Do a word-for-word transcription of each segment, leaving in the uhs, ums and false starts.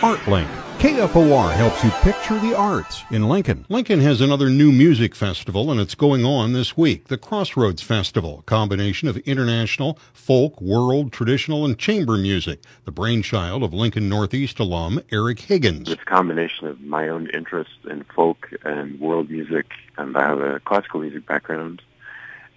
ArtLink. K F O R helps you picture the arts in Lincoln. Lincoln has another new music festival, and it's going on this week, the Crossroads Festival, a combination of international, folk, world, traditional, and chamber music, the brainchild of Lincoln Northeast alum Eric Higgins. It's a combination of my own interests in folk and world music, and I have a classical music background,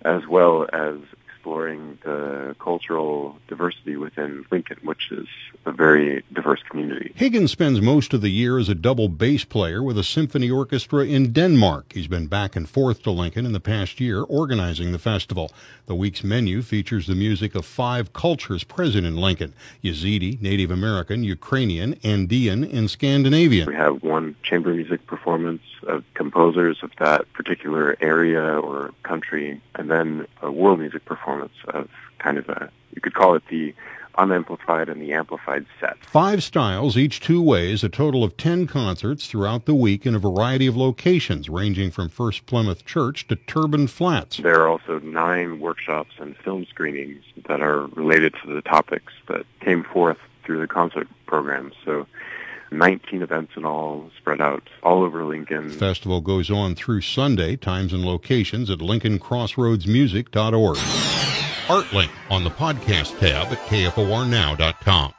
as well as exploring the cultural diversity within Lincoln, which is a very diverse community. Higgins spends most of the year as a double bass player with a symphony orchestra in Denmark. He's been back and forth to Lincoln in the past year organizing the festival. The week's menu features the music of five cultures present in Lincoln: Yazidi, Native American, Ukrainian, Andean, and Scandinavian. We have one chamber music performance of composers of that particular area or country, and then a world music performance of kind of a, you could call it the unamplified and the amplified set. Five styles, each two ways, a total of ten concerts throughout the week in a variety of locations, ranging from First Plymouth Church to Turbine Flats. There are also nine workshops and film screenings that are related to the topics that came forth through the concert program. So nineteen events in all, spread out all over Lincoln. The festival goes on through Sunday. Times and locations at Lincoln Crossroads Music dot org. ArtLink on the podcast tab at K F O R now dot com.